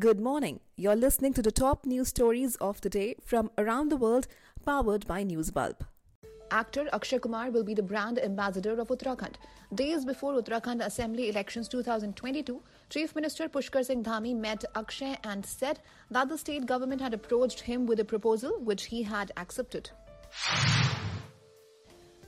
Good morning. You're listening to the top news stories of the day from around the world, powered by Newsbulb. Actor Akshay Kumar will be the brand ambassador of Uttarakhand. Days before Uttarakhand Assembly elections 2022, Chief Minister Pushkar Singh Dhami met Akshay and said that the state government had approached him with a proposal which he had accepted.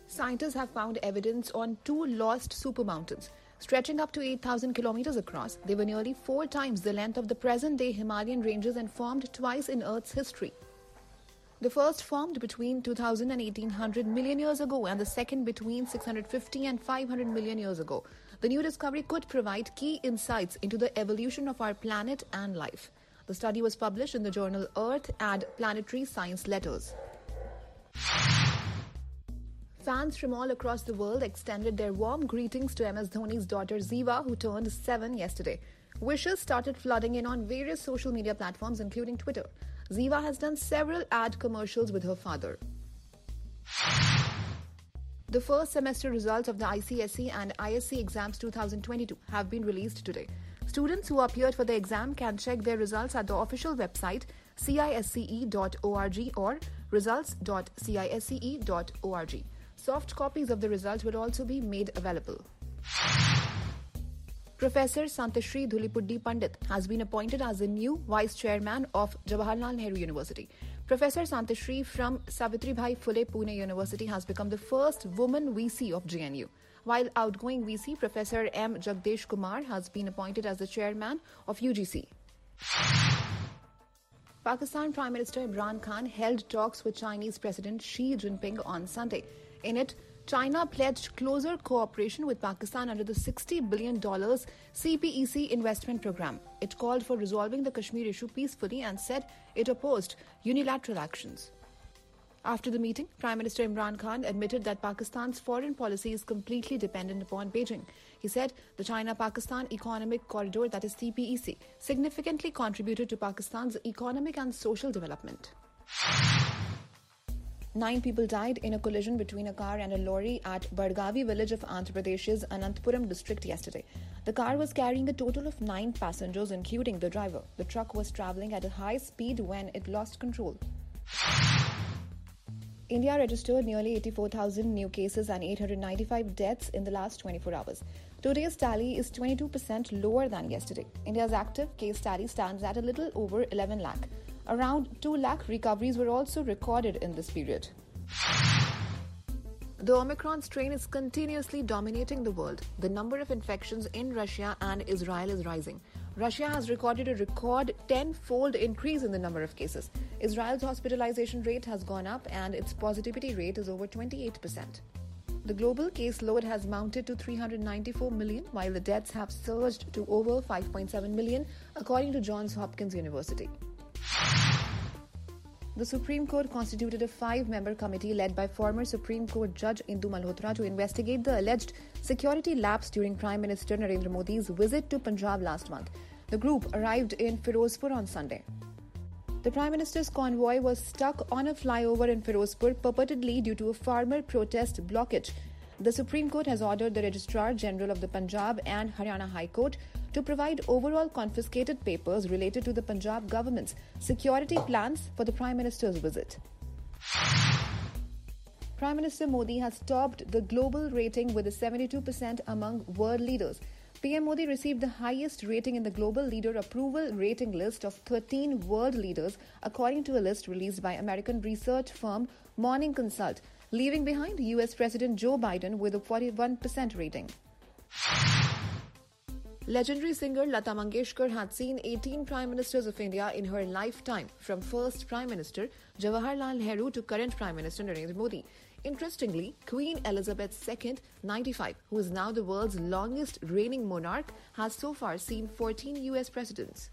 Scientists have found evidence on two lost supermountains. Stretching up to 8,000 kilometers across, they were nearly four times the length of the present-day Himalayan ranges and formed twice in Earth's history. The first formed between 2,000 and 1,800 million years ago and the second between 650 and 500 million years ago. The new discovery could provide key insights into the evolution of our planet and life. The study was published in the journal Earth and Planetary Science Letters. Fans from all across the world extended their warm greetings to MS Dhoni's daughter Ziva, who turned 7 yesterday. Wishes started flooding in on various social media platforms, including Twitter. Ziva has done several ad commercials with her father. The first semester results of the ICSE and ISC exams 2022 have been released today. Students who appeared for the exam can check their results at the official website cisce.org or results.cisce.org. Soft copies of the results will also be made available. Professor Santishree Dhulipuddi Pandit has been appointed as the new Vice Chairman of Jawaharlal Nehru University. Professor Santishree from Savitribhai Phule Pune University has become the first woman VC of JNU, while outgoing VC Professor M. Jagdesh Kumar has been appointed as the Chairman of UGC. Pakistan Prime Minister Imran Khan held talks with Chinese President Xi Jinping on Sunday. In it, China pledged closer cooperation with Pakistan under the $60 billion CPEC investment program. It called for resolving the Kashmir issue peacefully and said it opposed unilateral actions. After the meeting, Prime Minister Imran Khan admitted that Pakistan's foreign policy is completely dependent upon Beijing. He said the China-Pakistan Economic Corridor, that is CPEC, significantly contributed to Pakistan's economic and social development. 9 people died in a collision between a car and a lorry at Bhargavi village of Andhra Pradesh's Anantapuram district yesterday. The car was carrying a total of 9 passengers, including the driver. The truck was travelling at a high speed when it lost control. India registered nearly 84,000 new cases and 895 deaths in the last 24 hours. Today's tally is 22% lower than yesterday. India's active case tally stands at a little over 11 lakh. Around 2 lakh recoveries were also recorded in this period. The Omicron strain is continuously dominating the world. The number of infections in Russia and Israel is rising. Russia has recorded a 10-fold increase in the number of cases. Israel's hospitalization rate has gone up and its positivity rate is over 28%. The global caseload has mounted to 394 million, while the deaths have surged to over 5.7 million, according to Johns Hopkins University. The Supreme Court constituted a 5-member committee led by former Supreme Court Judge Indu Malhotra to investigate the alleged security lapse during Prime Minister Narendra Modi's visit to Punjab last month. The group arrived in Firozpur on Sunday. The Prime Minister's convoy was stuck on a flyover in Firozpur purportedly due to a farmer protest blockage. The Supreme Court has ordered the Registrar General of the Punjab and Haryana High Court to provide overall confiscated papers related to the Punjab government's security plans for the Prime Minister's visit. Prime Minister Modi has topped the global rating with a 72% among world leaders. PM Modi received the highest rating in the Global Leader Approval Rating list of 13 world leaders, according to a list released by American research firm Morning Consult, leaving behind US President Joe Biden with a 41% rating. Legendary singer Lata Mangeshkar had seen 18 Prime Ministers of India in her lifetime, from first Prime Minister Jawaharlal Nehru to current Prime Minister Narendra Modi. Interestingly, Queen Elizabeth II, 95, who is now the world's longest reigning monarch, has so far seen 14 US presidents.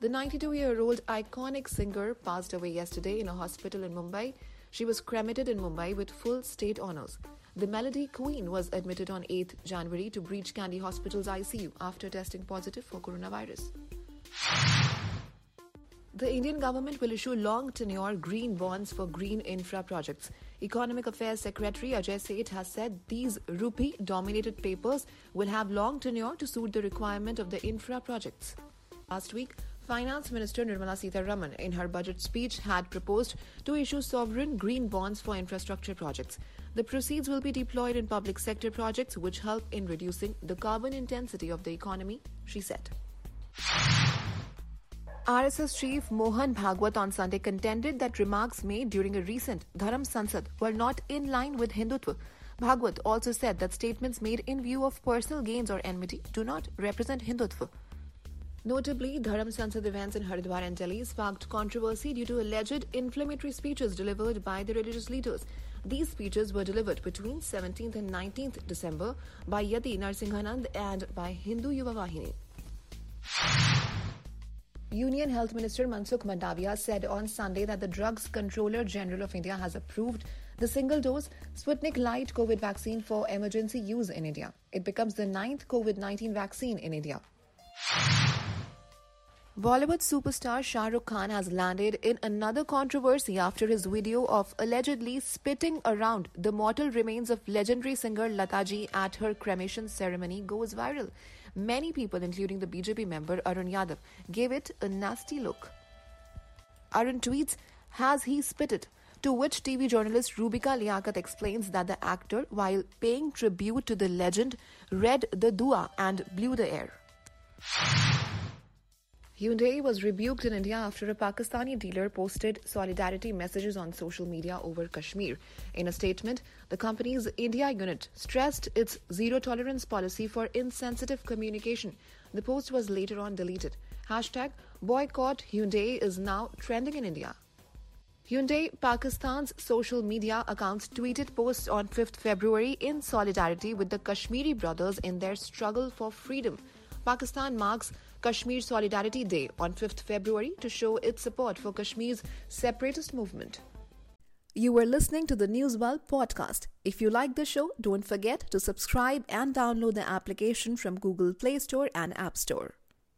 The 92-year-old iconic singer passed away yesterday in a hospital in Mumbai. She was cremated in Mumbai with full state honours. The Melody Queen was admitted on 8 January to Breach Candy Hospital's ICU after testing positive for coronavirus. The Indian government will issue long-tenure green bonds for green infra projects. Economic Affairs Secretary Ajay Seth has said these rupee-dominated papers will have long tenure to suit the requirement of the infra projects. Last week, Finance Minister Nirmala Sitharaman in her budget speech had proposed to issue sovereign green bonds for infrastructure projects. The proceeds will be deployed in public sector projects which help in reducing the carbon intensity of the economy, she said. RSS chief Mohan Bhagwat on Sunday contended that remarks made during a recent Dharam Sansad were not in line with Hindutva. Bhagwat also said that statements made in view of personal gains or enmity do not represent Hindutva. Notably, Dharam Sansad events in Haridwar and Delhi sparked controversy due to alleged inflammatory speeches delivered by the religious leaders. These speeches were delivered between 17th and 19th December by Yati Narsinghanand and by Hindu Yuva Vahini. Union Health Minister Mansukh Mandavia said on Sunday that the Drugs Controller General of India has approved the single-dose Sputnik Light COVID vaccine for emergency use in India. It becomes the 9th COVID-19 vaccine in India. Bollywood superstar Shah Rukh Khan has landed in another controversy after his video of allegedly spitting around the mortal remains of legendary singer Lataji at her cremation ceremony goes viral. Many people, including the BJP member Arun Yadav, gave it a nasty look. Arun tweets, "Has he spit it?" To which TV journalist Rubika Liaquat explains that the actor, while paying tribute to the legend, read the dua and blew the air. Hyundai was rebuked in India after a Pakistani dealer posted solidarity messages on social media over Kashmir. In a statement, the company's India unit stressed its zero-tolerance policy for insensitive communication. The post was later on deleted. Hashtag boycott Hyundai is now trending in India. Hyundai Pakistan's social media accounts tweeted posts on 5th February in solidarity with the Kashmiri brothers in their struggle for freedom. Pakistan marks Kashmir Solidarity Day on 5th February to show its support for Kashmir's separatist movement. You were listening to the Newsbulb podcast. If you like the show, don't forget to subscribe and download the application from Google Play Store and App Store.